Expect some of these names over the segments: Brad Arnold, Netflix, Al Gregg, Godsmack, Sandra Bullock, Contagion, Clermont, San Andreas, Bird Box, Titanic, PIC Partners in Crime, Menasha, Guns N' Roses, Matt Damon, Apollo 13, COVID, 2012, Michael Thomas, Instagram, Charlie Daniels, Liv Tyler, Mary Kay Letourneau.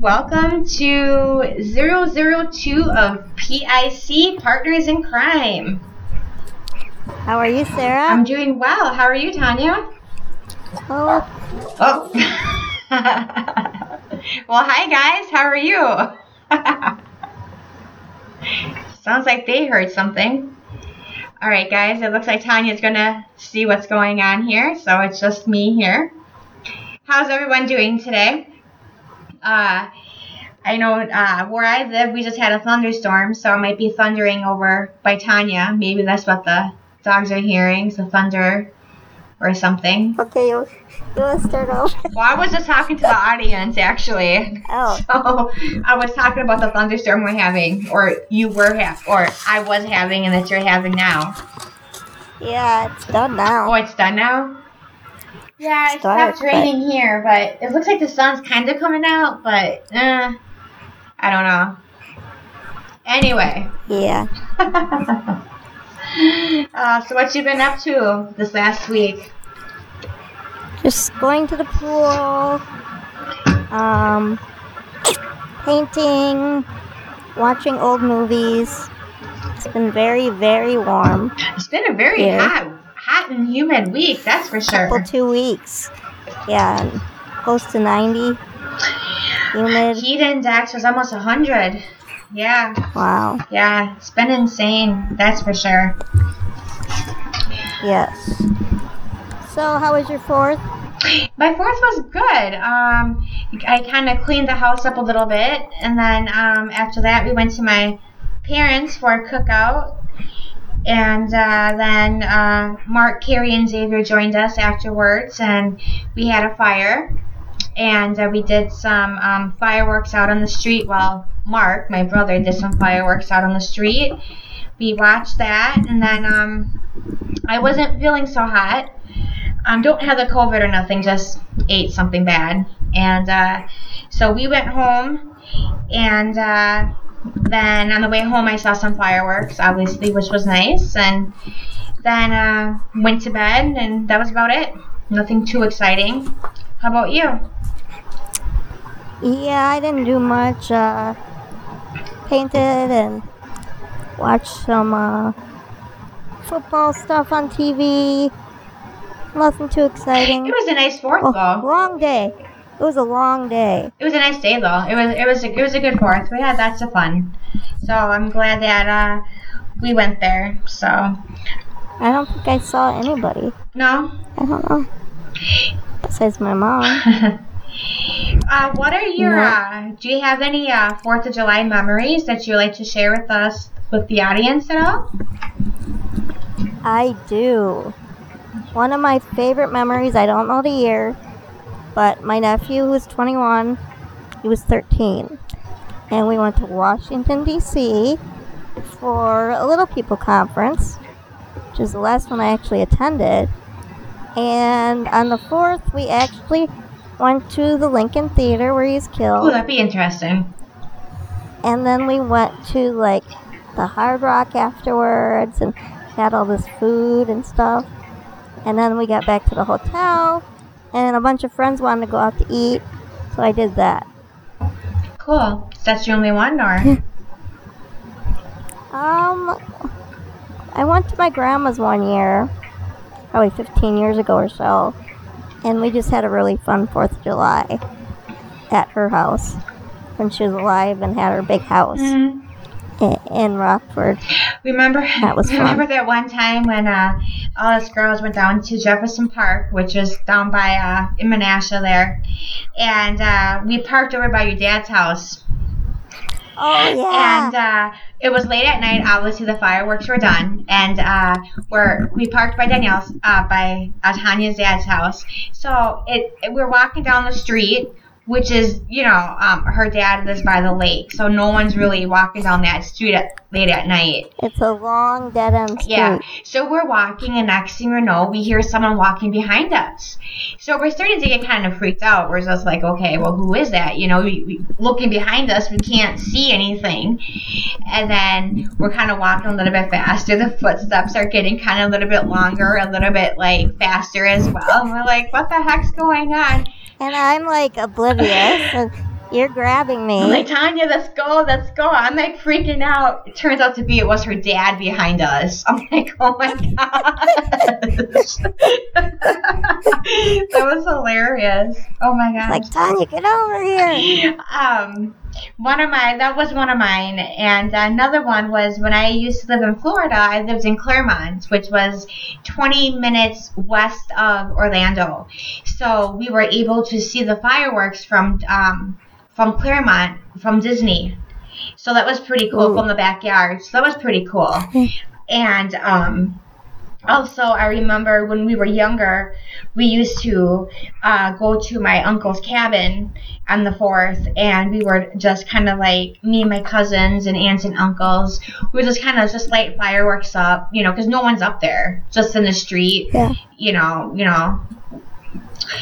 Welcome to 002 of PIC Partners in Crime. How are you, Sarah? I'm doing well. How are you, Tanya? Oh. Well, hi, guys. How are you? Sounds like they heard something. All right, guys. It looks like Tanya's going to see what's going on here, so it's just me here. How's everyone doing today? I know where I live, we just had a thunderstorm, so it might be thundering over by Tanya. Maybe that's what the dogs are hearing, so thunder or something. Okay, you want to start over? Well, I was just talking to the audience, actually. Oh. So I was talking about the thunderstorm we're having, or I was having, and that you're having now. Yeah, it's done now. Oh, it's done now? Yeah, it stopped raining here, but it looks like the sun's kind of coming out, but I don't know. Anyway. Yeah. So what you been up to this last week? Just going to the pool, painting, watching old movies. It's been very, very warm. It's been a very hot and humid week, that's for sure. For 2 weeks. Yeah, close to 90. Humid. Heat index was almost 100. Yeah. Wow. Yeah, it's been insane, that's for sure. Yes. So, how was your fourth? My fourth was good. I kind of cleaned the house up a little bit, and then after that we went to my parents for a cookout. And then Mark, Carrie, and Xavier joined us afterwards, and we had a fire. And we did some fireworks out on the street. Well, Mark, my brother, did some fireworks out on the street. We watched that, and then I wasn't feeling so hot. Don't have the COVID or nothing, just ate something bad. And so we went home, and... then on the way home, I saw some fireworks, obviously, which was nice. And then went to bed, and that was about it. Nothing too exciting. How about you? Yeah, I didn't do much. Painted and watched some football stuff on TV. Nothing too exciting. It was a nice fourth, though. Long day. It was a long day. It was a nice day, though. It was a good fourth. We had lots of fun. So I'm glad that we went there. So I don't think I saw anybody. No? I don't know. Besides my mom. What are your... No. Do you have any 4th of July memories that you like to share with us, with the audience at all? I do. One of my favorite memories, I don't know the year... But my nephew, who was 21, he was 13. And we went to Washington, D.C. for a Little People Conference, which is the last one I actually attended. And on the 4th, we actually went to the Lincoln Theater where he was killed. Oh, that'd be interesting. And then we went to, like, the Hard Rock afterwards and had all this food and stuff. And then we got back to the hotel. And a bunch of friends wanted to go out to eat, so I did that. Cool. Is that your only one, or? I went to my grandma's one year, probably 15 years ago or so, and we just had a really fun 4th of July at her house when she was alive and had her big house in Rockford. Remember that one time when all us girls went down to Jefferson Park, which is down by in Menasha there, and we parked over by your dad's house. Oh yeah. And it was late at night. Obviously, the fireworks were done, and we parked by Danielle's, by Tanya's dad's house. So we're walking down the street, which is, you know, her dad lives by the lake, so no one's really walking down that street late at night. It's a long dead-end street. Yeah, so we're walking, and next thing we know, we hear someone walking behind us. So we're starting to get kind of freaked out. We're just like, okay, well, who is that? You know, we looking behind us, we can't see anything. And then we're kind of walking a little bit faster. The footsteps are getting kind of a little bit longer, a little bit, like, faster as well. And we're like, what the heck's going on? And I'm, like, oblivious. And You're grabbing me. I'm like, Tanya, let's go, let's go. I'm like freaking out. It turns out to be it was her dad behind us. I'm like, oh my gosh. That was hilarious. Oh my gosh. Like, Tanya, get over here. One of mine, that was one of mine. And another one was when I used to live in Florida, I lived in Clermont, which was 20 minutes west of Orlando. So we were able to see the fireworks from Clermont, from Disney. So that was pretty cool. Ooh. From the backyard. So that was pretty cool. And also, I remember when we were younger, we used to go to my uncle's cabin on the 4th, and we were just kind of like, me and my cousins and aunts and uncles, we were just kind of just light fireworks up, you know, because no one's up there, just in the street, yeah. you know,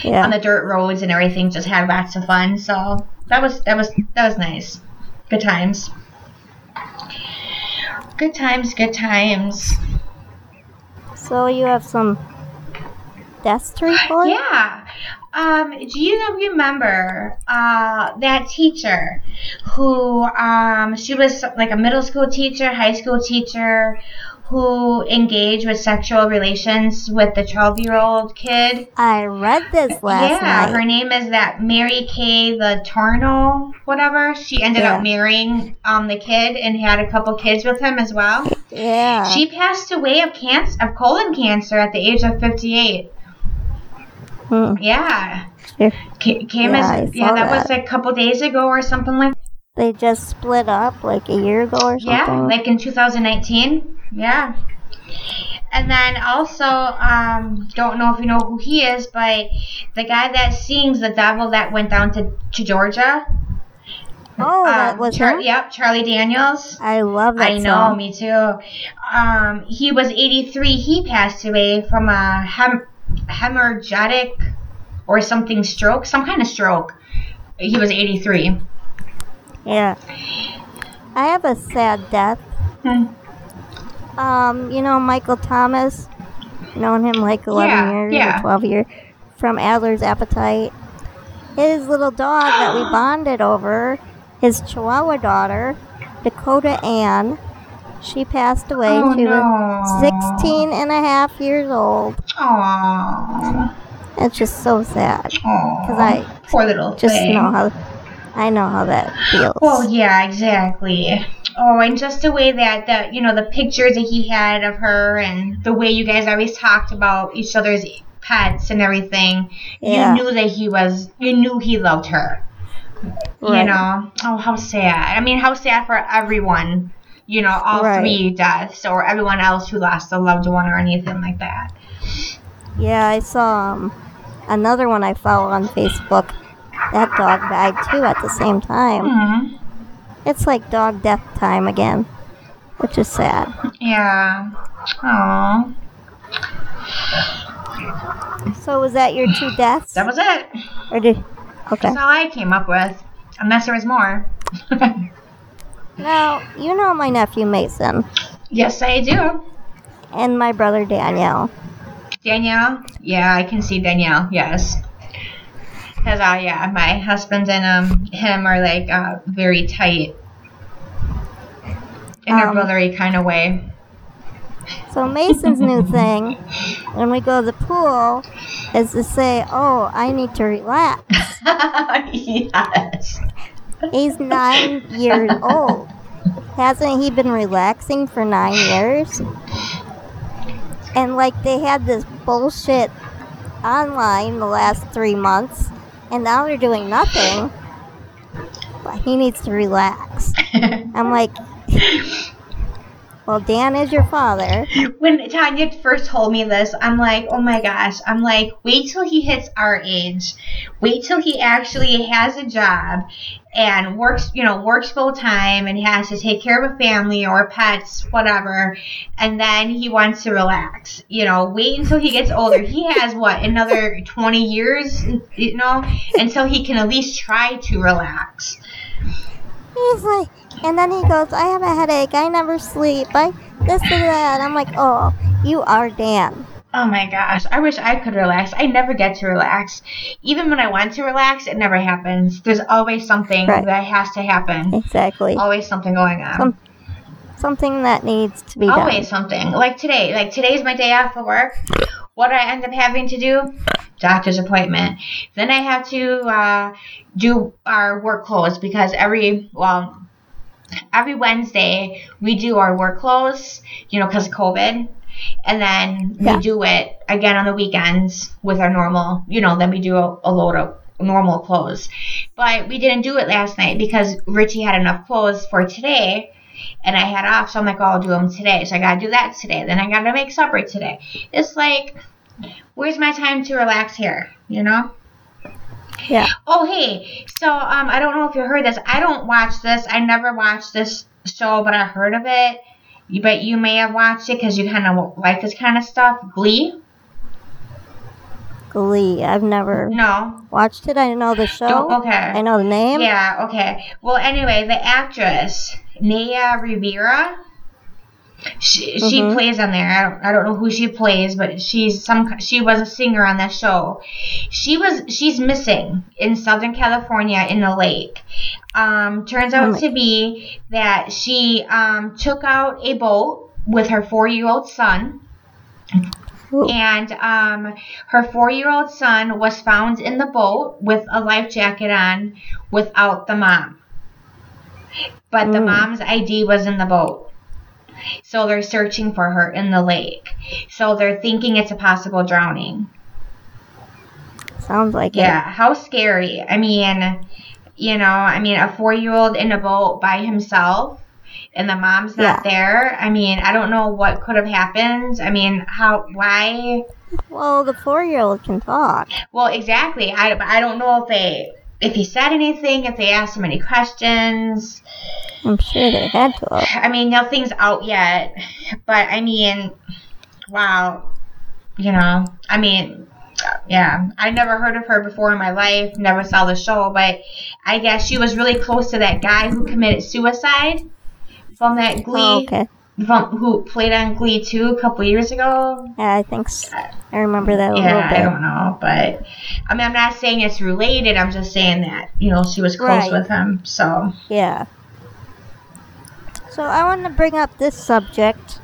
yeah. On the dirt roads and everything, just had lots of fun. So that was nice. Good times. Good times, good times. So you have some death story for you? Yeah. Do you remember that teacher who, she was like a middle school teacher, high school teacher, who engaged with sexual relations with the 12-year-old kid? I read this last night. Yeah, her name is that Mary Kay Letourneau, whatever. She ended up marrying the kid and had a couple kids with him as well. Yeah. She passed away of colon cancer at the age of 58. Hmm. Yeah. That was a couple days ago or something like that. They just split up like a year ago or something? Yeah, like in 2019. Yeah. And then also, don't know if you know who he is, but the guy that sings The Devil That Went Down to Georgia. Oh, that was him? Yep, Charlie Daniels. I love that song. I know, me too. He was 83. He passed away from a hemorrhagic or something stroke, some kind of stroke. He was 83. Yeah. I have a sad death. Hmm. You know Michael Thomas, known him like 11 years or 12 years, from Adler's Appetite. His little dog that we bonded over, his Chihuahua daughter, Dakota Ann, she passed away. Oh, she was 16 and a half years old. Aww. It's just so sad. Aww. 'Cause I know how that feels. Well, yeah, exactly. Oh, and just the way that you know, the pictures that he had of her and the way you guys always talked about each other's pets and everything. Yeah. You knew that he loved her. Right. You know? Oh, how sad. I mean, how sad for everyone, you know, all three deaths or everyone else who lost a loved one or anything like that. Yeah, I saw another one I follow on Facebook. That dog died too at the same time. Mm-hmm. It's like dog death time again, which is sad. Yeah. Aww. So was that your two deaths? That was it. That's all I came up with, unless there was more. Now, you know my nephew Mason. Yes, I do. And my brother Danielle. Danielle? Yeah, I can see Danielle, yes. Because, my husband and him are, like, very tight in a brotherly kind of way. So Mason's new thing, when we go to the pool, is to say, oh, I need to relax. Yes. He's 9 years old. Hasn't he been relaxing for 9 years? And, like, they had this bullshit online the last 3 months. And now they're doing nothing. But he needs to relax. I'm like, well, Dan is your father. When Tanya first told me this, I'm like, oh my gosh. I'm like, wait till he hits our age. Wait till he actually has a job and works full time and has to take care of a family or pets, whatever. And then he wants to relax. You know, wait until he gets older. He has, another 20 years, you know, until he can at least try to relax. He's like, and then he goes, I have a headache. I never sleep. I this and that. I'm like, oh, you are Dan. Oh my gosh, I wish I could relax. I never get to relax. Even when I want to relax, it never happens. There's always something that has to happen. Exactly. Always something going on. Something that needs to be done. Always something. Like today. Like today's my day off of work. What do I end up having to do? Doctor's appointment. Then I have to do our work clothes because every Wednesday we do our work clothes, you know, because of COVID. And then we do it again on the weekends with our normal, you know, then we do a load of normal clothes. But we didn't do it last night because Richie had enough clothes for today and I had off. So I'm like, oh, I'll do them today. So I got to do that today. Then I got to make supper today. It's like, where's my time to relax here, you know? Yeah. Oh, hey. So I don't know if you heard this. I don't watch this. I never watched this show, but I heard of it. But you may have watched it because you kind of like this kind of stuff. Glee. I've never watched it. I know the show. I know the name. Yeah, okay. Well, anyway, the actress, Nia Rivera, she plays on there. I don't know who she plays, but she was a singer on that show. She's missing in Southern California in the lake. Turns out to be that she took out a boat with her 4-year-old son. Ooh. And her 4-year-old son was found in the boat with a life jacket on without the mom. But the mom's ID was in the boat. So they're searching for her in the lake. So they're thinking it's a possible drowning. Sounds like it. Yeah, how scary. I mean, a 4-year-old in a boat by himself and the mom's not there. I mean, I don't know what could have happened. I mean, why? Well, the 4-year-old can talk. Well, exactly. I don't know if he said anything, if they asked him any questions. I'm sure they had to. I mean, nothing's out yet, but I mean, wow, you know, I mean, yeah, I never heard of her before in my life, never saw the show, but I guess she was really close to that guy who committed suicide from that Glee, who played on Glee 2 a couple years ago. Yeah, I think so. I remember that a little bit. I don't know, but I mean, I'm not saying it's related. I'm just saying that, you know, she was close with him, so. Yeah. So I want to bring up this subject.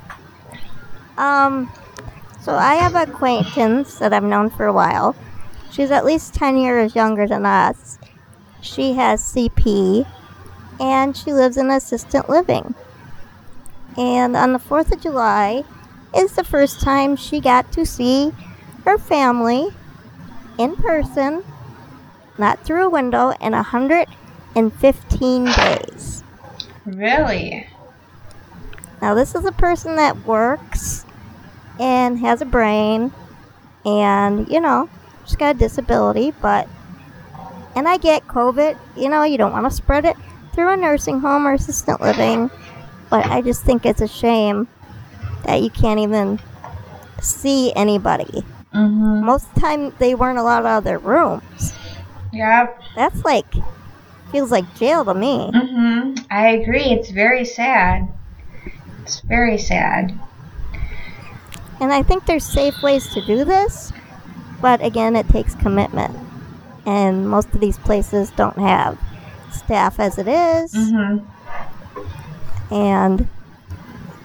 So I have an acquaintance that I've known for a while. She's at least 10 years younger than us. She has CP, and she lives in assisted living. And on the 4th of July is the first time she got to see her family in person, not through a window, in 115 days. Really? Now, this is a person that works and has a brain and, you know, she's got a disability, and I get COVID, you know, you don't want to spread it through a nursing home or assisted living, but I just think it's a shame that you can't even see anybody. Mm-hmm. Most of the time, they weren't allowed out of their rooms. Yeah. That's feels like jail to me. Mm-hmm. I agree. It's very sad. It's very sad. And I think there's safe ways to do this, but again, it takes commitment. And most of these places don't have staff as it is. Mm-hmm. And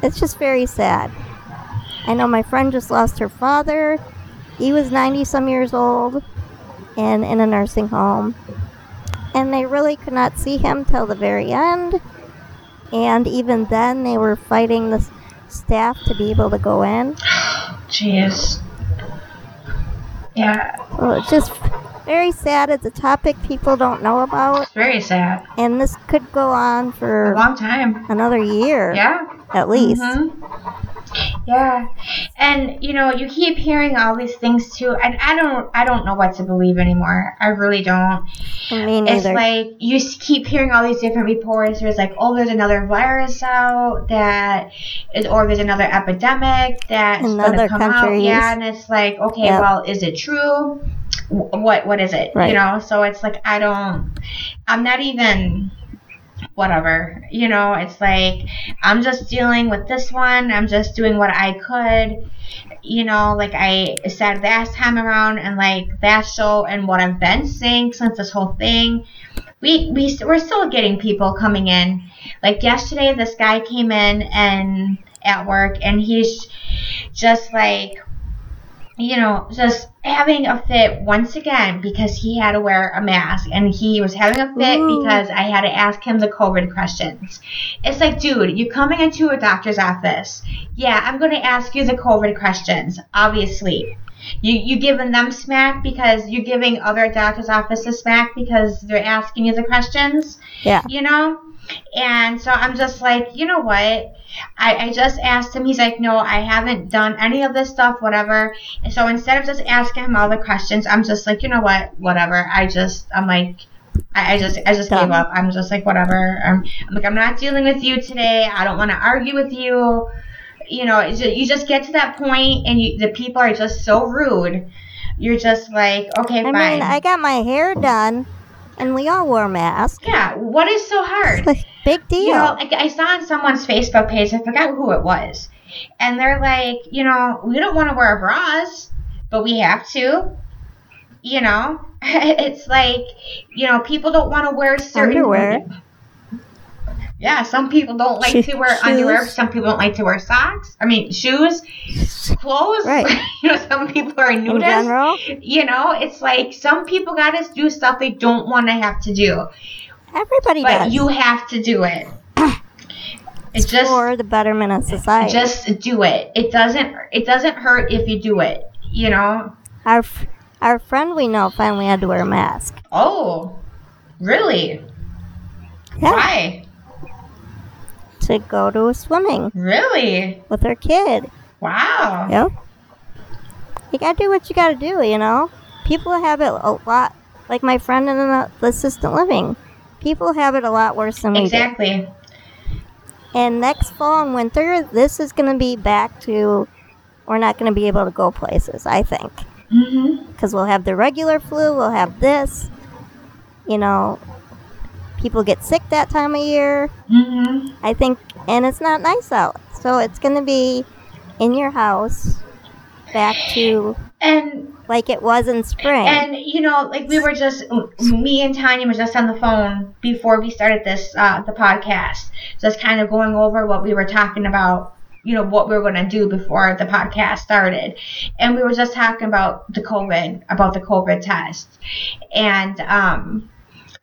it's just very sad. I know my friend just lost her father. He was 90-some years old and in a nursing home. And they really could not see him till the very end. And even then, they were fighting the staff to be able to go in. Jeez. Yeah. Well, it's just very sad. It's a topic people don't know about. It's very sad. And this could go on for a long time. Another year. Yeah. At least. Mm-hmm. Yeah. And, you know, you keep hearing all these things, too. And I don't know what to believe anymore. I really don't. Me neither. It's like you keep hearing all these different reports. There's like, oh, there's another virus out or there's another epidemic that's going to come out. Yeah, and it's like, okay, well, is it true? What is it? Right. You know, so it's like I'm not even whatever. You know, it's like, I'm just dealing with this one. I'm just doing what I could. You know, like I said last time around, and like that show and what I've been saying since this whole thing, we're still getting people coming in. Like yesterday, this guy came in and at work, and he's just like, you know, just having a fit once again because he had to wear a mask, and he was having a fit because I had to ask him the COVID questions. It's like, dude, you're coming into a doctor's office. Yeah, I'm going to ask you the COVID questions, obviously. You giving them smack because you're giving other doctor's offices smack because they're asking you the questions. Yeah. You know? And so I'm just like, you know what? I just asked him. He's like, no, I haven't done any of this stuff, whatever. And so instead of just asking him all the questions, I'm just like, you know what? Whatever. I just gave up. I'm just like, whatever. I'm like, I'm not dealing with you today. I don't want to argue with you. You know, it's just, you just get to that point, and the people are just so rude. You're just like, okay, fine. I mean, I got my hair done. And we all wore masks. Yeah, what is so hard? It's a big deal. You know, like I saw on someone's Facebook page, I forgot who it was. And they're like, you know, we don't want to wear bras, but we have to. You know, it's like, you know, people don't want to wear certain underwear. Yeah, some people don't like to wear underwear. Some people don't like to wear socks. I mean, shoes, clothes. Right. You know, some people are nudists. In general. You know, it's like some people got to do stuff they don't want to have to do. Everybody does. But you have to do it. It's just for the betterment of society. Just do it. It doesn't hurt if you do it. You know. Our friend we know finally had to wear a mask. Oh, really? Yeah. Why? To go to swimming. Really? With her kid. Wow. Yep. You gotta do what you gotta do, you know? People have it a lot, like my friend in the assisted living. People have it a lot worse than we do. Exactly. And next fall and winter, this is gonna be back to, we're not gonna be able to go places, I think. Mm-hmm. Because we'll have the regular flu, we'll have this, you know. People get sick that time of year. Mm-hmm. I think, and it's not nice out. So it's going to be in your house back to like it was in spring. And, you know, like we were just, me and Tanya were just on the phone before we started this, the podcast. Just kind of going over what we were talking about, you know, what we were going to do before the podcast started. And we were just talking about the COVID test. And,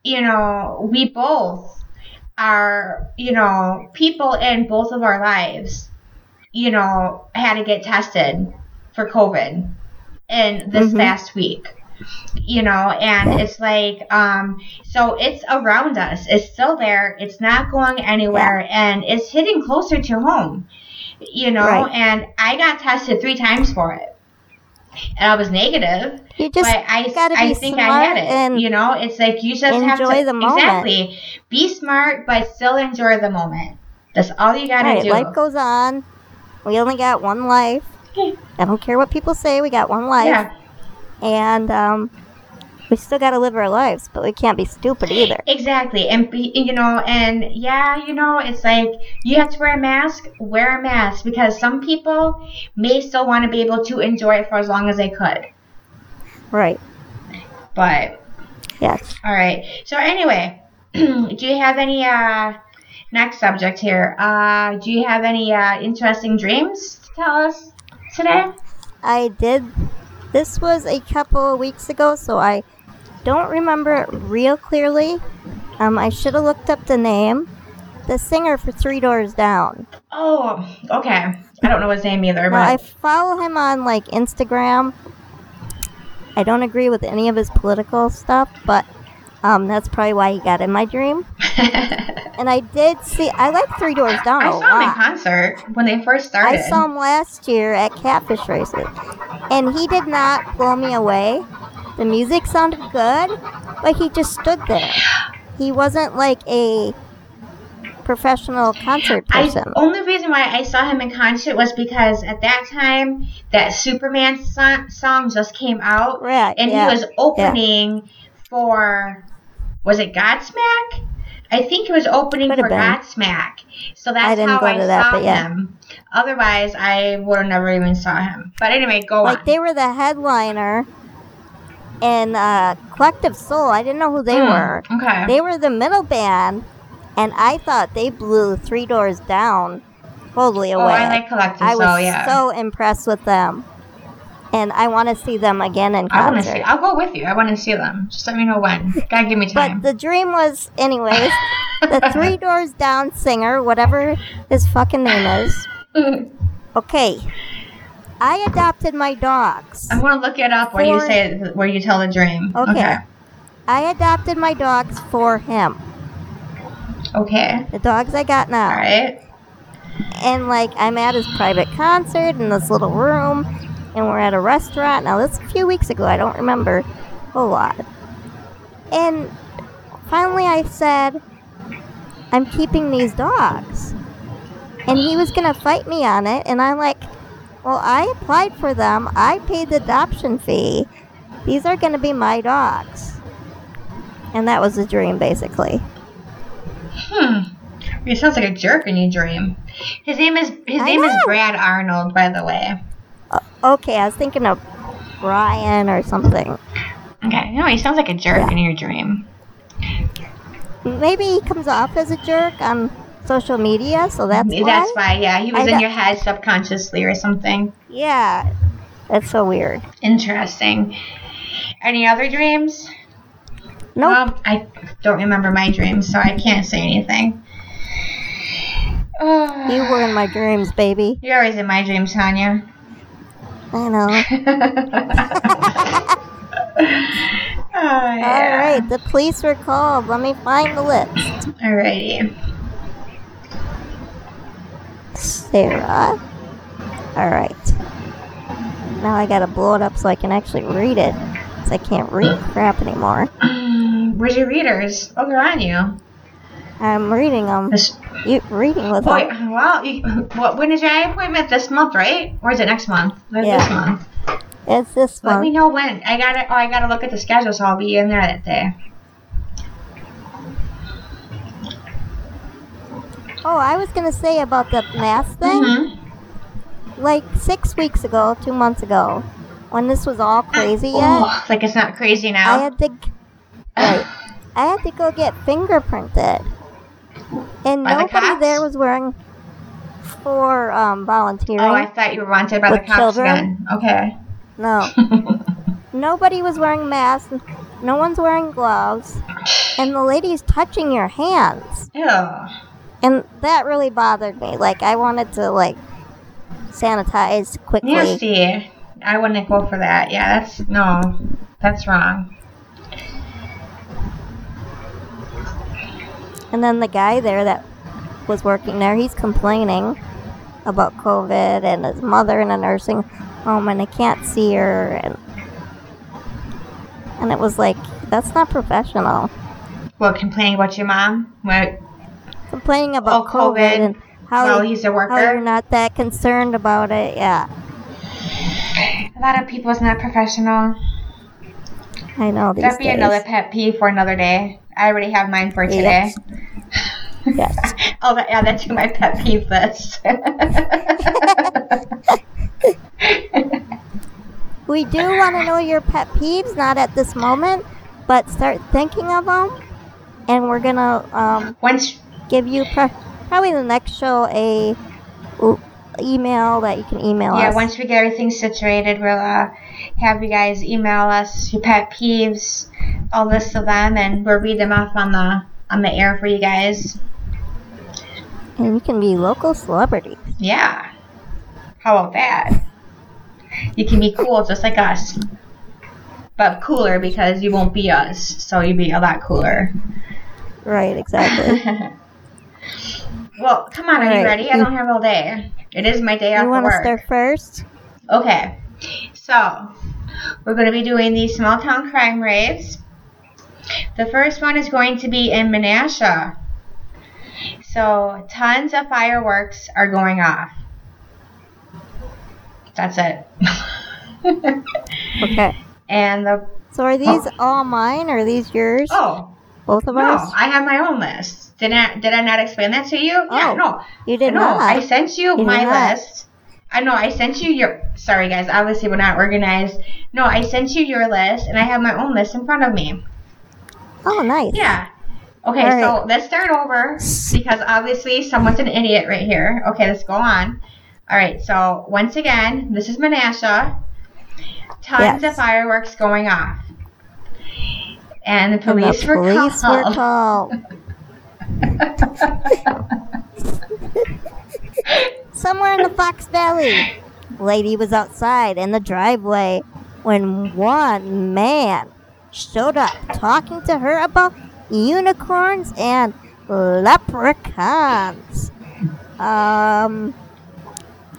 you know, we both are, you know, people in both of our lives, you know, had to get tested for COVID in this last week, you know, and it's like, so it's around us. It's still there. It's not going anywhere, and it's hitting closer to home, you know, and I got tested 3 times for it. And I was negative. You just but I think I had it. You know, it's like you just have to enjoy the moment. Exactly. Be smart, but still enjoy the moment. That's all you gotta do. Life goes on. We only got one life. Okay. I don't care what people say. We got one life. Yeah. And we still gotta live our lives, but we can't be stupid either. Exactly. And be, you know, and yeah, you know, it's like you have to wear a mask. Wear a mask, because some people may still want to be able to enjoy it for as long as they could. Right. But yes. All right. So anyway, do you have any next subject here? Do you have any interesting dreams to tell us today? I did. This was a couple of weeks ago, so I don't remember it real clearly. I should have looked up the name. The singer for Three Doors Down. Oh, okay. I don't know his name either. But I follow him on, like, Instagram. I don't agree with any of his political stuff, but that's probably why he got in my dream. And I did see... I like Three Doors Down a lot. I saw him in concert when they first started. I saw him last year at Catfish Races. And he did not blow me away. The music sounded good, but he just stood there. He wasn't like a... professional concert person. The only reason why I saw him in concert was because at that time that Superman song just came out, and he was opening for, was it Godsmack? I think it was opening for Godsmack. So that's how I saw him. Otherwise, I would have never even saw him. But anyway, go on. Like, they were the headliner in Collective Soul. I didn't know who they were. Okay. They were the middle band, and I thought they blew Three Doors Down totally away. Oh, I like Collective Soul, I was so impressed with them. And I want to see them again in concert. I'll go with you. I want to see them. Just let me know when. God, give me time. But the dream was, anyways, the Three Doors Down singer, whatever his fucking name is. Okay. I adopted my dogs. I'm going to look it up where you tell the dream. Okay. I adopted my dogs for him. Okay. The dogs I got now. All right. And, like, I'm at his private concert in this little room. And we're at a restaurant. Now, this is a few weeks ago. I don't remember a lot. And finally I said, I'm keeping these dogs. And he was going to fight me on it. And I'm like, well, I applied for them. I paid the adoption fee. These are going to be my dogs. And that was the dream, basically. He sounds like a jerk in your dream. His name is Brad Arnold, by the way. Okay, I was thinking of Brian or something. Okay, no, he sounds like a jerk in your dream. Maybe he comes off as a jerk on social media, so that's why. That's why, yeah. He was in your head subconsciously or something. Yeah, that's so weird. Interesting. Any other dreams? No. Nope. Well, I don't remember my dreams, so I can't say anything. You were in my dreams, baby. You're always in my dreams, Tanya. I know. Oh, yeah. All right, the police were called. Let me find the list. All righty. Sarah. All right. Now I gotta blow it up so I can actually read it, because I can't read crap anymore. Where's your readers? Oh, they're on you. I'm reading them. You reading with them? Well, when is your eye appointment? This month, right? Or is it next month? This month. It's this month. Let me know when. I gotta look at the schedule, so I'll be in there that day. Oh, I was gonna say about the mask thing. Mm-hmm. Like 6 weeks ago, 2 months ago, when this was all crazy yet. Like it's not crazy now. I had to go get fingerprinted. And nobody there was wearing for volunteering. Oh, I thought you were wanted by the cops again. Okay. No. Nobody was wearing masks. No one's wearing gloves. And the lady's touching your hands. Ew. And that really bothered me. Like, I wanted to, like, sanitize quickly. Nasty. I wouldn't go for that. Yeah, that's wrong. And then the guy there that was working there, he's complaining about COVID and his mother in a nursing home, and I can't see her. And it was like, that's not professional. Well, complaining about your mom? What? Complaining about COVID and how you're not that concerned about it. Yeah. A lot of people is not professional. I know these days. That'd be another pet peeve for another day. I already have mine for today. Yes. I'll add that to my pet peeve list. We do want to know your pet peeves, not at this moment, but start thinking of them, and we're going to give you probably the next show a email that you can email us. Yeah, once we get everything situated, we'll have you guys email us your pet peeves, I'll list of them, and we'll read them off on the air for you guys. And you can be local celebrities. Yeah. How about that? You can be cool just like us. But cooler, because you won't be us, so you'll be a lot cooler. Right, exactly. Well, come on, are you ready? I don't have all day. It is my day off work. You want to start first? Okay. So, we're going to be doing the small town crime raves. The first one is going to be in Menasha. So, tons of fireworks are going off. That's it. Okay. And are these all mine? Or are these yours? Oh, Both of us? No, I have my own list. Did I not explain that to you? Oh, yeah, no. You did not. No, I sent you my list. I know, I sent you your... Sorry, guys. Obviously, we're not organized. No, I sent you your list, and I have my own list in front of me. Oh, nice. Yeah. Okay, right. So let's start over, because obviously someone's an idiot right here. Okay, let's go on. All right, so once again, this is Menasha. Tons of fireworks going off. And the police were called. Somewhere in the Fox Valley. Lady was outside in the driveway when one man showed up talking to her about unicorns and leprechauns.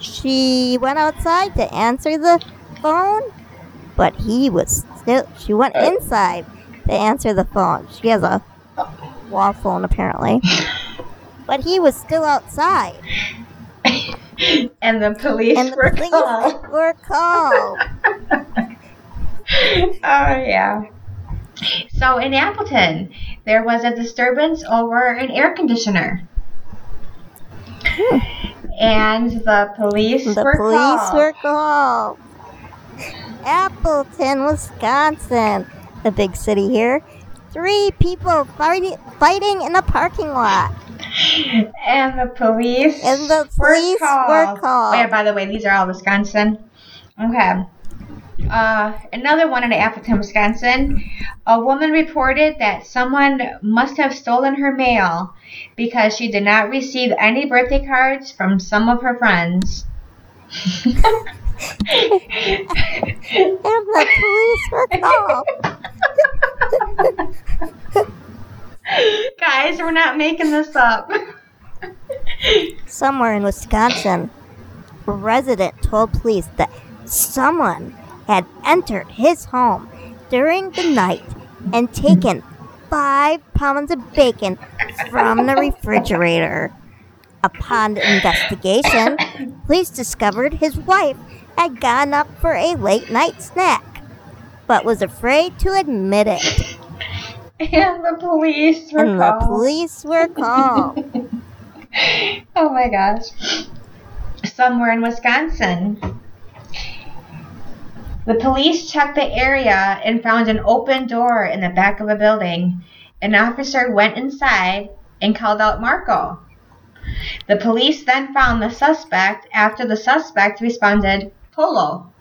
She went outside to answer the phone, but she went inside to answer the phone. She has a wall phone, apparently. But he was still outside. And the police were called. Oh, yeah. So in Appleton, there was a disturbance over an air conditioner. And the police were called. Appleton, Wisconsin, the big city here. 3 people fighting in a parking lot. And the police were called. Oh, yeah, by the way, these are all Wisconsin. Okay. Another one in Appleton, Wisconsin. A woman reported that someone must have stolen her mail because she did not receive any birthday cards from some of her friends. And the police were called. Guys, we're not making this up. Somewhere in Wisconsin, a resident told police that someone had entered his home during the night and taken 5 pounds of bacon from the refrigerator. Upon investigation, police discovered his wife had gone up for a late-night snack, but was afraid to admit it. And the police were called. Oh, my gosh. Somewhere in Wisconsin, the police checked the area and found an open door in the back of a building. An officer went inside and called out Marco. The police then found the suspect after the suspect responded, Polo.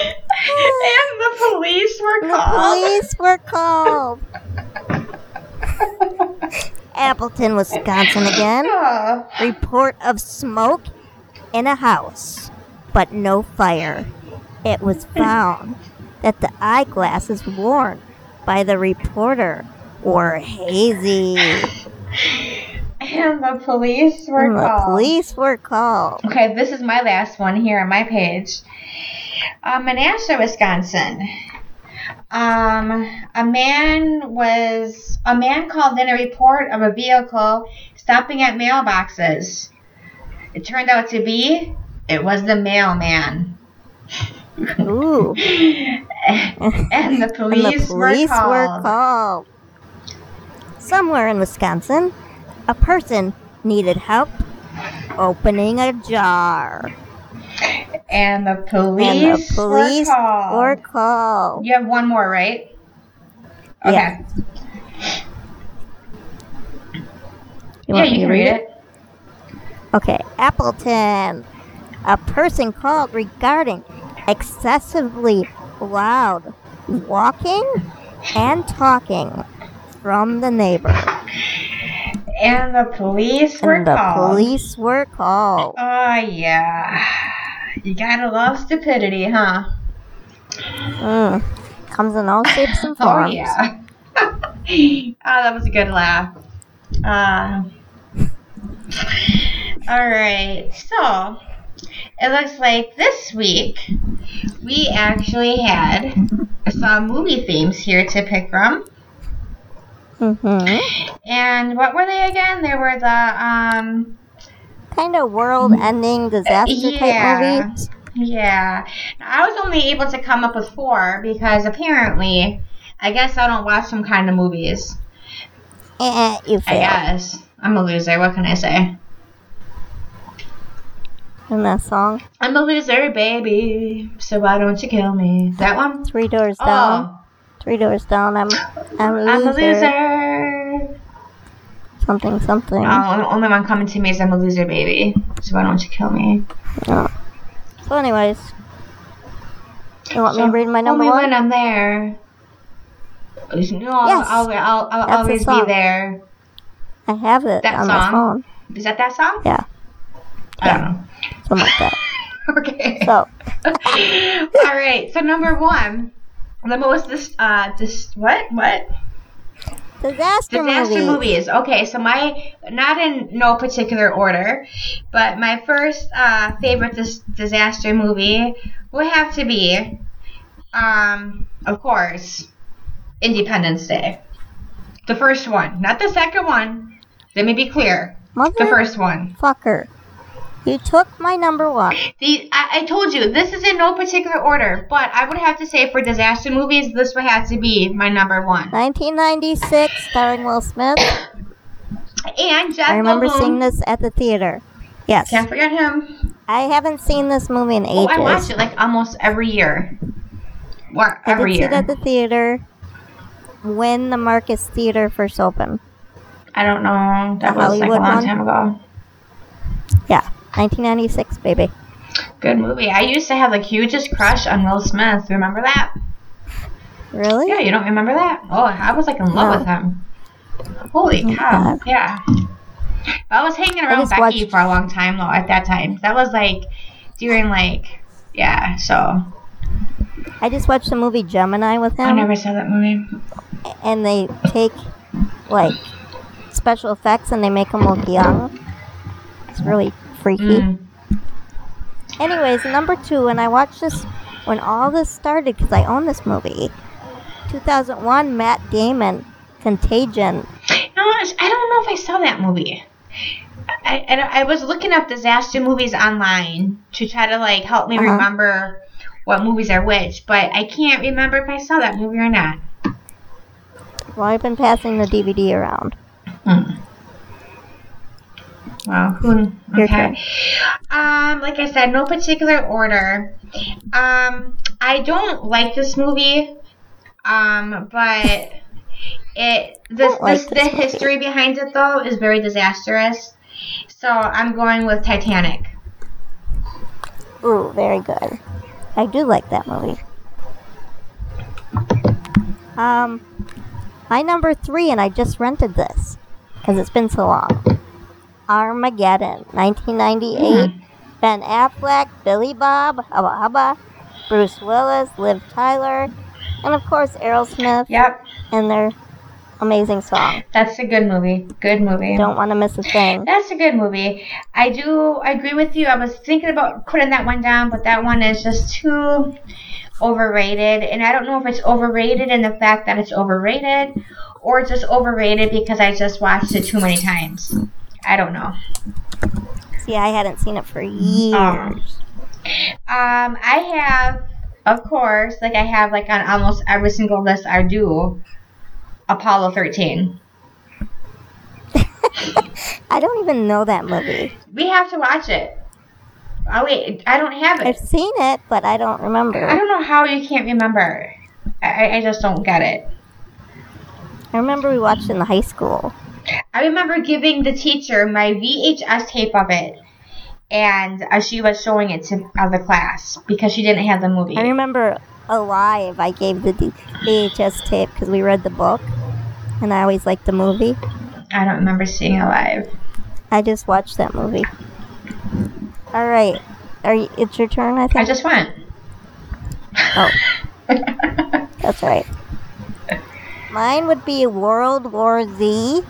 And the police were called. Appleton, Wisconsin again. Report of smoke in a house, but no fire. It was found that the eyeglasses worn by the reporter were hazy. And the police were called. Okay, this is my last one here on my page. Menasha, Wisconsin. A man called in a report of a vehicle stopping at mailboxes. It turned out to be, it was the mailman. Ooh. And the police were called. Somewhere in Wisconsin, a person needed help opening a jar. And the police were called. You have one more, right? Okay. Yeah, you can read it. Okay. Appleton. A person called regarding excessively loud walking and talking from the neighbor. And the police were called. Oh, yeah. You gotta love stupidity, huh? Comes in all shapes and forms. Oh, yeah. That was a good laugh. All right. So, it looks like this week we actually had some movie themes here to pick from. And what were they again? They were the kind of world-ending disaster type movies. Yeah. I was only able to come up with 4 because apparently, I guess I don't watch some kind of movies. You fail. I guess. I'm a loser. What can I say? And that song? I'm a loser, baby. So why don't you kill me? That one? Three Doors Down. Three Doors Down. I'm a loser. I'm a loser. Something, something. Oh, the only one coming to me is I'm a loser, baby. So why don't you kill me? Oh. So anyways. You want me to read my number one? Only when I'm there. No, yes. I'll always be there. I have it that on my phone. Is that that song? Yeah. I don't know. Something like that. Okay. So. All right. So number one. Then what was this? What? Disaster movies. Okay. So my, not in no particular order, but my first favorite disaster movie would have to be, of course, Independence Day. The first one, not the second one. Let me be clear. Mother the first one. Fucker. You took my number one. I told you, this is in no particular order, but I would have to say for disaster movies, this would have to be my number one. 1996, starring Will Smith. And Jeff Goldblum. I remember seeing this at the theater. Yes. Can't forget him. I haven't seen this movie in ages. I watch it like almost every year. Every year. I did see it at the theater when the Marcus Theater first opened. I don't know. That was like a long time ago. Yeah. 1996, baby. Good movie. I used to have the hugest crush on Will Smith. Remember that? Really? Yeah, you don't remember that? Oh, I was like in love with him. Holy cow. God. Yeah. I was hanging around Becky for a long time, though, at that time. That was like during so. I just watched the movie Gemini with him. I never saw that movie. And they take special effects and they make him look young. It's really freaky. Anyways, number 2, and I watched this when all this started because I own this movie. 2001, Matt Damon, Contagion. No, I don't know if I saw that movie. I was looking up disaster movies online to try to help me remember what movies are which, but I can't remember if I saw that movie or not. Well, I've been passing the DVD around. Wow. Okay. Like I said, no particular order. I don't like this movie. But the history behind it though is very disastrous. So I'm going with Titanic. Ooh, very good. I do like that movie. My number 3, and I just rented this because it's been so long. Armageddon, 1998. Ben Affleck, Billy Bob, Hubba, Bruce Willis, Liv Tyler, and of course Aerosmith. Yep. And their amazing song. That's a good movie. Good movie. Don't want to miss a thing. That's a good movie. I agree with you. I was thinking about putting that one down, but that one is just too overrated. And I don't know if it's overrated in the fact that it's overrated, or it's just overrated because I just watched it too many times. I don't know. See, I hadn't seen it for years. I have, of course, I have, on almost every single list I do, Apollo 13. I don't even know that movie. We have to watch it. Oh, wait, I don't have it. I've seen it, but I don't remember. I don't know how you can't remember. I just don't get it. I remember we watched it in the high school. I remember giving the teacher my VHS tape of it, and she was showing it to the class because she didn't have the movie. I remember Alive, I gave the VHS tape because we read the book, and I always liked the movie. I don't remember seeing Alive. I just watched that movie. All right. It's your turn, I think? I just went. Oh. That's right. Mine would be World War Z.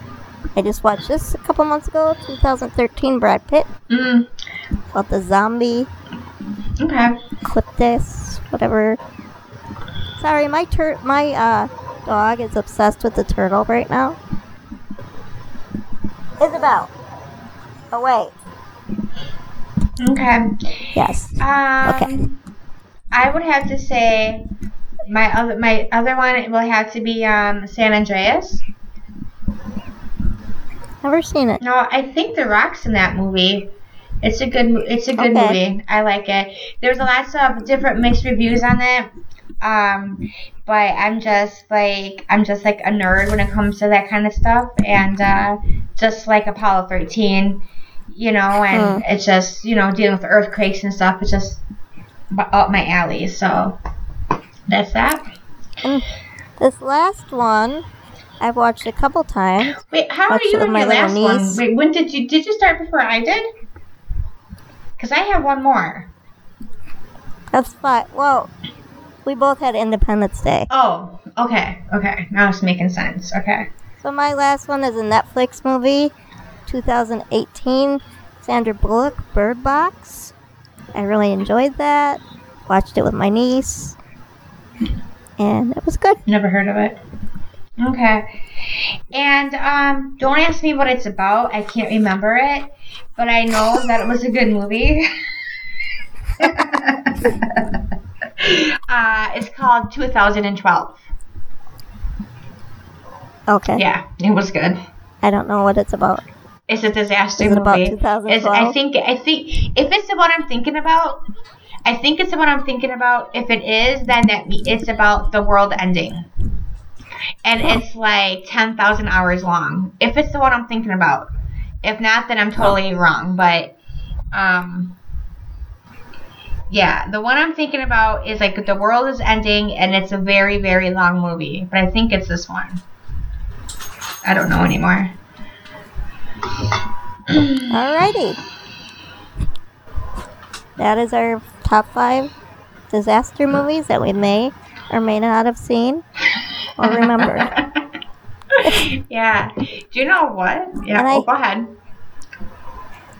I just watched this a couple months ago, 2013, Brad Pitt. About the zombie. Okay. Clip this, whatever. Sorry, my dog is obsessed with the turtle right now. Isabel, away. Okay. Yes. Okay. I would have to say my other one will have to be San Andreas. Never seen it. No, I think The Rock's in that movie. It's a good okay. movie. I like it. There's lots of different mixed reviews on it. But I'm just like a nerd when it comes to that kind of stuff, and just like Apollo 13, you know, and it's just, you know, dealing with earthquakes and stuff. It's just up my alley. So that's that. And this last one I've watched a couple times. Wait, how are you in your last one? Wait, when did you start before I did? Because I have one more. That's fine. Well, we both had Independence Day. Oh, okay. Okay. Now it's making sense. Okay. So my last one is a Netflix movie, 2018. Sandra Bullock, Bird Box. I really enjoyed that. Watched it with my niece. And it was good. Never heard of it. Okay. And don't ask me what it's about. I can't remember it. But I know that it was a good movie. It's called 2012. Okay. Yeah, it was good. I don't know what it's about. It's a disaster movie. About 2012? I think if it's the one I'm thinking about, if it is, then it's about the world ending. And it's like 10,000 hours long. If it's the one I'm thinking about. If not, then I'm totally wrong. But, yeah, the one I'm thinking about is like the world is ending, and it's a very, very long movie. But I think it's this one. I don't know anymore. Alrighty. That is our top 5 disaster movies that we may or may not have seen or remembered. Yeah. Do you know what? Yeah, go ahead.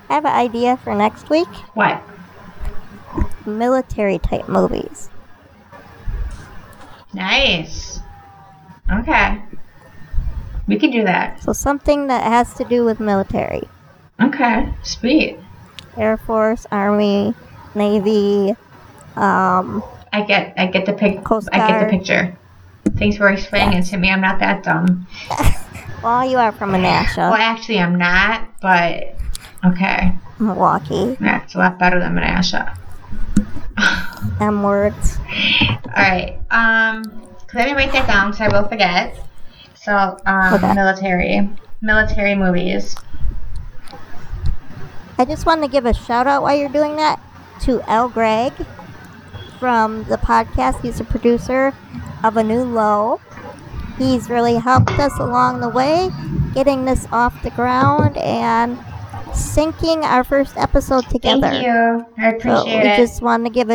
I have an idea for next week. What? Military type movies. Nice. Okay. We can do that. So something that has to do with military. Okay. Sweet. Air Force, Army, Navy, I get the picture. Thanks for explaining it to me. I'm not that dumb. Well, you are from Menasha. Well, actually, I'm not, but okay. Milwaukee. That's a lot better than Menasha. M words. All right. Let me write that down so I will forget. So, okay. Military movies. I just want to give a shout out while you're doing that to Al Gregg from the podcast. He's a producer of A New Low. He's really helped us along the way, getting this off the ground and syncing our first episode together. Thank you. I appreciate it. We just want to give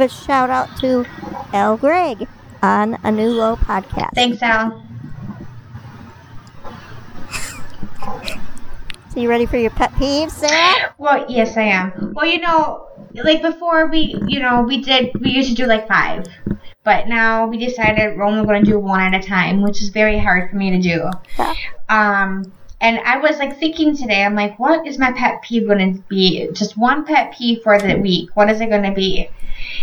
a shout out to Al Gregg on A New Low podcast. Thanks, Al. So you ready for your pet peeves, Sarah? Well, yes, I am. Well, you know, like before we used to do like 5. But now we decided we're only going to do one at a time, which is very hard for me to do. Yeah. And I was like thinking today, I'm like, what is my pet peeve going to be? Just one pet peeve for the week. What is it going to be?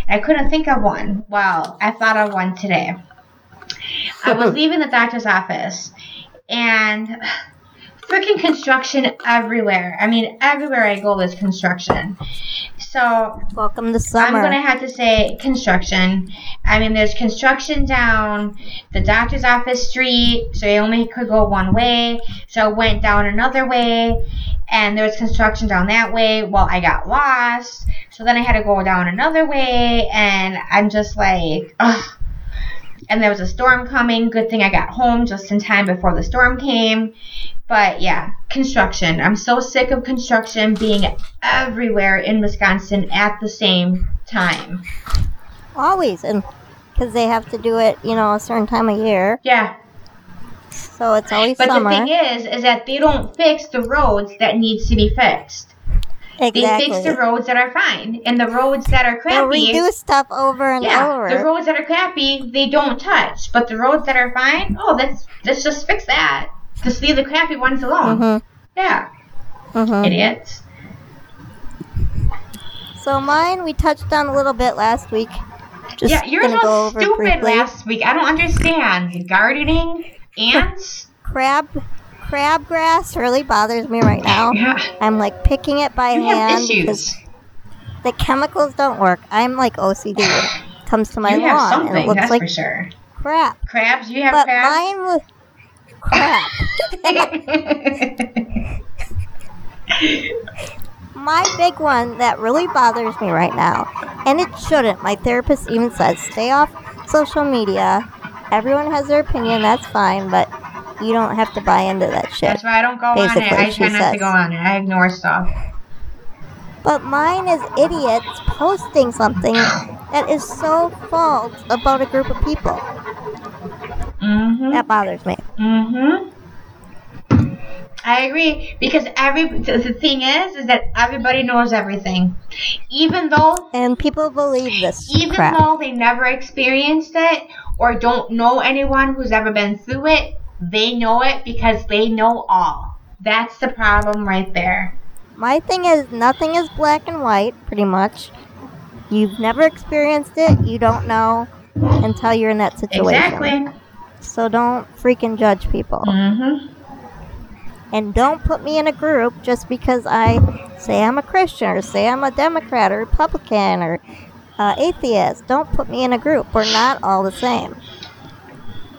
I couldn't think of one. Well, I thought of one today. I was leaving the doctor's office, and freaking construction everywhere. I mean, everywhere I go is construction. So, welcome to summer. I'm going to have to say construction. I mean, there's construction down the doctor's office street, so you only could go one way. So I went down another way, and there was construction down that way. Well, I got lost, so then I had to go down another way, and I'm just like, ugh. And there was a storm coming. Good thing I got home just in time before the storm came. But, yeah, construction. I'm so sick of construction being everywhere in Wisconsin at the same time. Always, and because they have to do it, you know, a certain time of year. Yeah. So it's always summer. But the thing is that they don't fix the roads that needs to be fixed. Exactly. They fix the roads that are fine, and the roads that are crappy. They redo stuff over and over. Yeah, the roads that are crappy, they don't touch. But the roads that are fine, let's just fix that. Just leave the crappy ones alone. Mm-hmm. Yeah. Mm-hmm. Idiots. So mine, we touched on a little bit last week. Just yeah, yours was stupid briefly. Last week. I don't understand. Gardening, ants, crabgrass really bothers me right now. Yeah. I'm like picking it by hand because the chemicals don't work. I'm like OCD when it comes to my lawn, and it looks like crap. Crabs, you have crabs. Mine was crap. My big one that really bothers me right now, and it shouldn't. My therapist even says, stay off social media. Everyone has their opinion. That's fine, but you don't have to buy into that shit. That's why I don't go basically, on it. I try not to go on it. I ignore stuff. But mine is idiots posting something that is so false about a group of people. Mm-hmm. That bothers me. Mm-hmm. I agree, because the thing is that everybody knows everything. Even though... And people believe this even crap. Though they never experienced it or don't know anyone who's ever been through it, they know it because they know all. That's the problem right there. My thing is, nothing is black and white, pretty much. You've never experienced it, you don't know until you're in that situation. Exactly. So don't freaking judge people. Mm-hmm. And don't put me in a group just because I say I'm a Christian or say I'm a Democrat or Republican or atheist. Don't put me in a group. We're not all the same.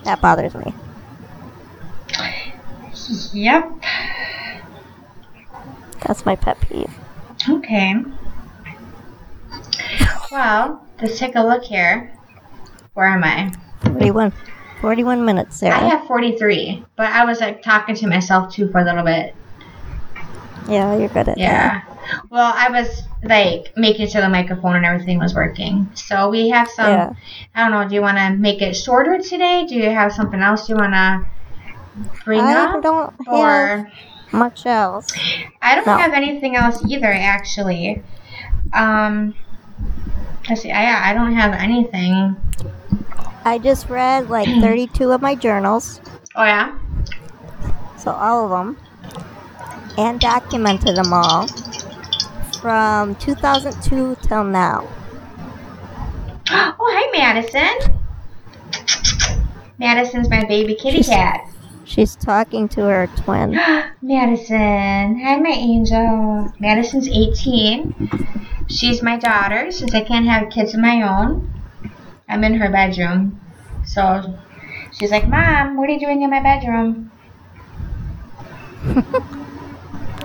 That bothers me. Yep. That's my pet peeve. Okay. Well, let's take a look here. Where am I? 41. 41 minutes, Sarah. I have 43, but I was like talking to myself too for a little bit. Yeah, you're good at that. Well, I was like making sure the microphone and everything was working. So we have some, I don't know, do you want to make it shorter today? Do you have something else you want to bring up? I don't have much else. I don't have anything else either, actually. Let's see, I don't have anything. I just read, 32 of my journals. Oh, yeah? So, all of them. And documented them all. From 2002 till now. Oh, hi, Madison. Madison's my baby kitty cat. She's talking to her twin. Madison. Hi, my angel. Madison's 18. She's my daughter, since I can't have kids of my own. I'm in her bedroom. So she's like, Mom, what are you doing in my bedroom?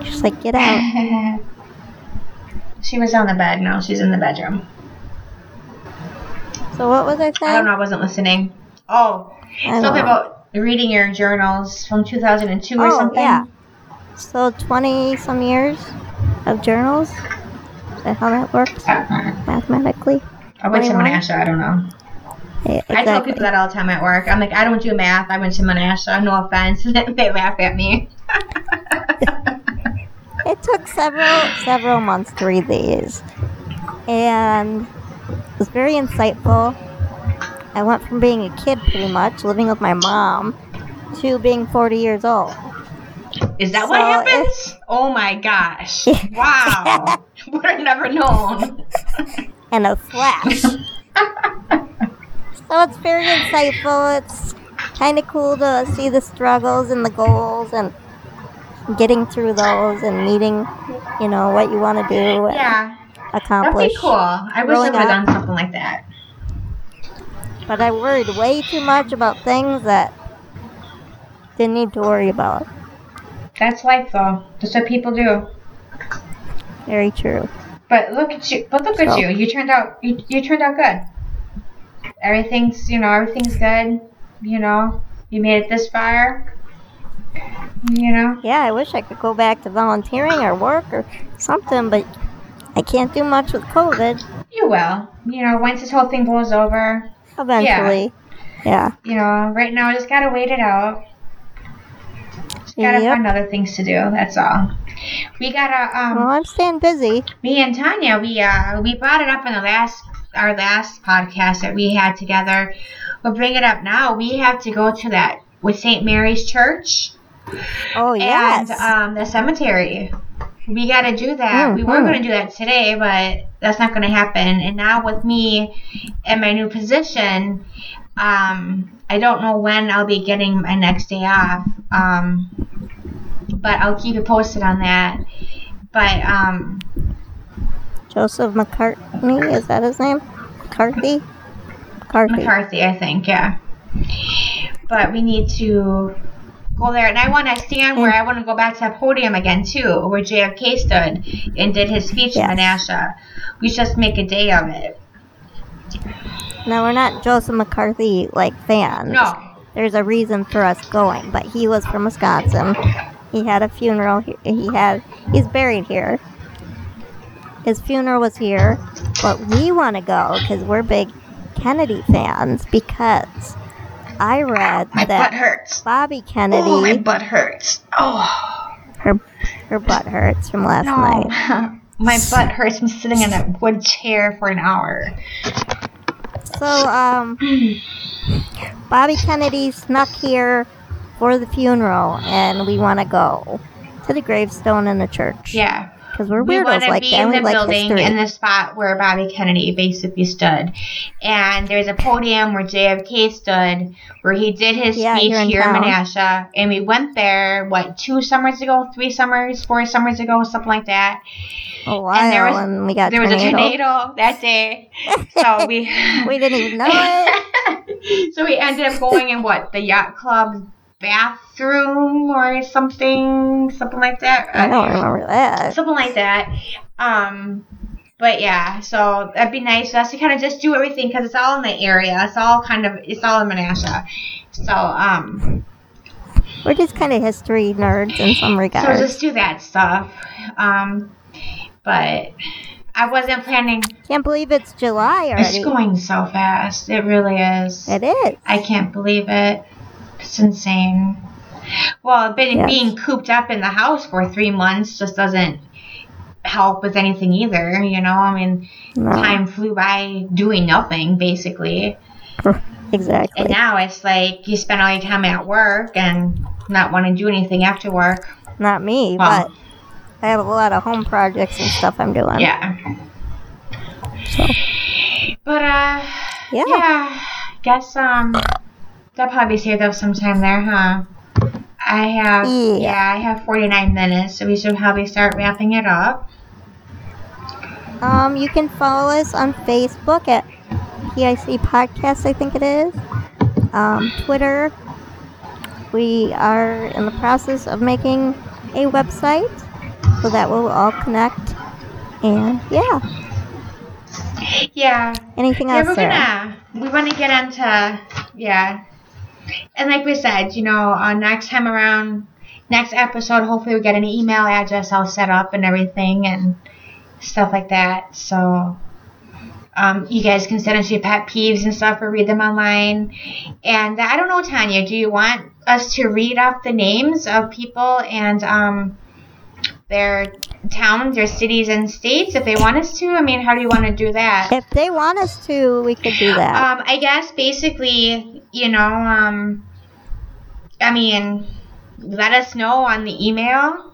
She's like, get out. She was on the bed. No, she's in the bedroom. So what was I saying? I don't know. I wasn't listening. Oh, something about reading your journals from 2002 or something. Oh, yeah. So 20-some years of journals. Is that how that works mathematically? I went to Menasha, I don't know. Yeah, exactly. I tell people that all the time at work. I'm like, I don't do math. I went to Menasha, no offense. They laugh at me. It took several months to read these. And it was very insightful. I went from being a kid, pretty much, living with my mom, to being 40 years old. Is that what happens? Oh my gosh. Wow. Would have never known. And a flash. So it's very insightful. It's kind of cool to see the struggles and the goals and getting through those and meeting, what you want to do and accomplish. That'd be cool. I wish I would have done something like that. But I worried way too much about things that didn't need to worry about. That's life, though. That's what people do. Very true. But look at you. You turned out. You turned out good. Everything's Everything's good. You made it this far. Yeah, I wish I could go back to volunteering or work or something, but I can't do much with COVID. You will. Once this whole thing blows over. Eventually. Yeah. Right now I just gotta wait it out. Just gotta find other things to do. That's all. We got a, well, I'm staying busy. Me and Tanya, we brought it up in our last podcast that we had together. We'll bring it up now. We have to go to that with St. Mary's Church. Oh, yes. And the cemetery. We got to do that. We were going to do that today, but that's not going to happen. And now with me and my new position, I don't know when I'll be getting my next day off. But I'll keep you posted on that. But Joseph McCartney, is that his name? McCarthy, I think, yeah. But we need to go there. And I want to stand where I want to go back to that podium again, too, where JFK stood and did his speech in Menasha. We should just make a day of it. Now, we're not Joseph McCarthy, fans. No. There's a reason for us going, but he was from Wisconsin. He had a funeral. He's buried here. His funeral was here, but we want to go because we're big Kennedy fans, because I read that Bobby Kennedy... Oh, my butt hurts. Oh. Her butt hurts from last night. My butt hurts from sitting in a wood chair for an hour. So, Bobby Kennedy snuck here for the funeral, and we want to go to the gravestone in the church. Yeah. Because we're weirdos like that. We want to be in the building, in the spot where Bobby Kennedy basically stood. And there's a podium where JFK stood, where he did his speech here in Menasha. And we went there, 4 summers ago, something like that. A while, and we got a tornado that day. So we didn't even know it. So we ended up going in, the yacht club bathroom or something like that. I don't remember that. Something like that. But yeah, so that'd be nice for us to kind of just do everything, because it's all in the area. It's all in Menasha. So, we're just kind of history nerds in some regards. So just do that stuff. But I wasn't planning. Can't believe it's July already. It's going so fast. It really is. It is. I can't believe it. It's insane. Well, being cooped up in the house for 3 months just doesn't help with anything either, you know? I mean, time flew by doing nothing, basically. Exactly. And now it's like you spend all your time at work and not want to do anything after work. Not me, but I have a lot of home projects and stuff I'm doing. Yeah. So. But, yeah, guess, that'll probably save up some time there, huh? I have 49 minutes, so we should probably start wrapping it up. You can follow us on Facebook at PIC Podcast, I think it is. Twitter. We are in the process of making a website, so that we'll all connect. And yeah. Anything else? Yeah, we want to get onto And like we said, you know, next time around, next episode, hopefully we get an email address all set up and everything and stuff like that. So you guys can send us your pet peeves and stuff or read them online. And I don't know, Tanya, do you want us to read off the names of people and their towns or cities and states if they want us to? I mean, how do you want to do that? If they want us to, we could do that. I guess basically, you know, I mean, let us know on the email.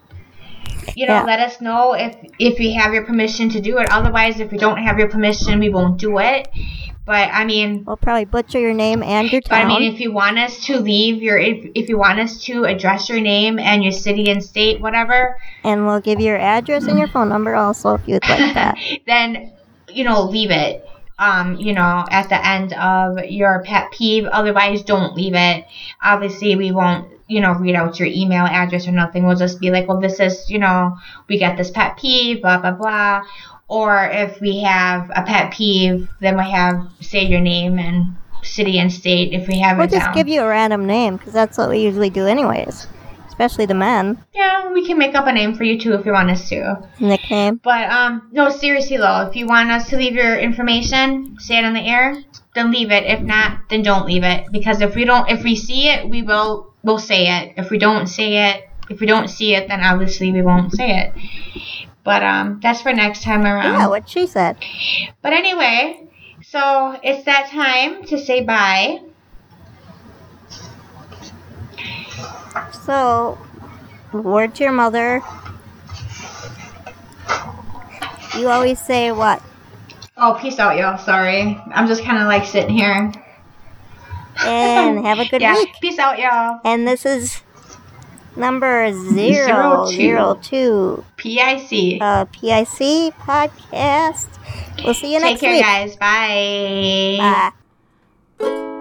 You know, let us know if you have your permission to do it. Otherwise, if we don't have your permission, we won't do it. But I mean, we'll probably butcher your name and your town. But I mean, if you want us to if you want us to address your name and your city and state, whatever, and we'll give you your address and your phone number also if you'd like that. Then, you know, leave it. You know, at the end of your pet peeve. Otherwise, don't leave it. Obviously, we won't, you know, read out your email address or nothing. We'll just be like, well, this is, you know, we got this pet peeve, blah blah blah. Or if we have a pet peeve, then we have, say, your name and city and state if we have it down. We'll just give you a random name, because that's what we usually do anyways, especially the men. Yeah, we can make up a name for you, too, if you want us to. Nickname. But, no, seriously, though, if you want us to leave your information, say it on the air, then leave it. If not, then don't leave it. Because if we see it, we'll say it. If we don't see it, then obviously we won't say it. But that's for next time around. Yeah, what she said. But anyway, so it's that time to say bye. So, word to your mother, You always say what? Oh, peace out, y'all. Sorry. I'm just kind of like sitting here. And have a good week. Peace out, y'all. And this is number 002. PIC. PIC podcast. We'll see you next week. Take care, guys. Bye. Bye.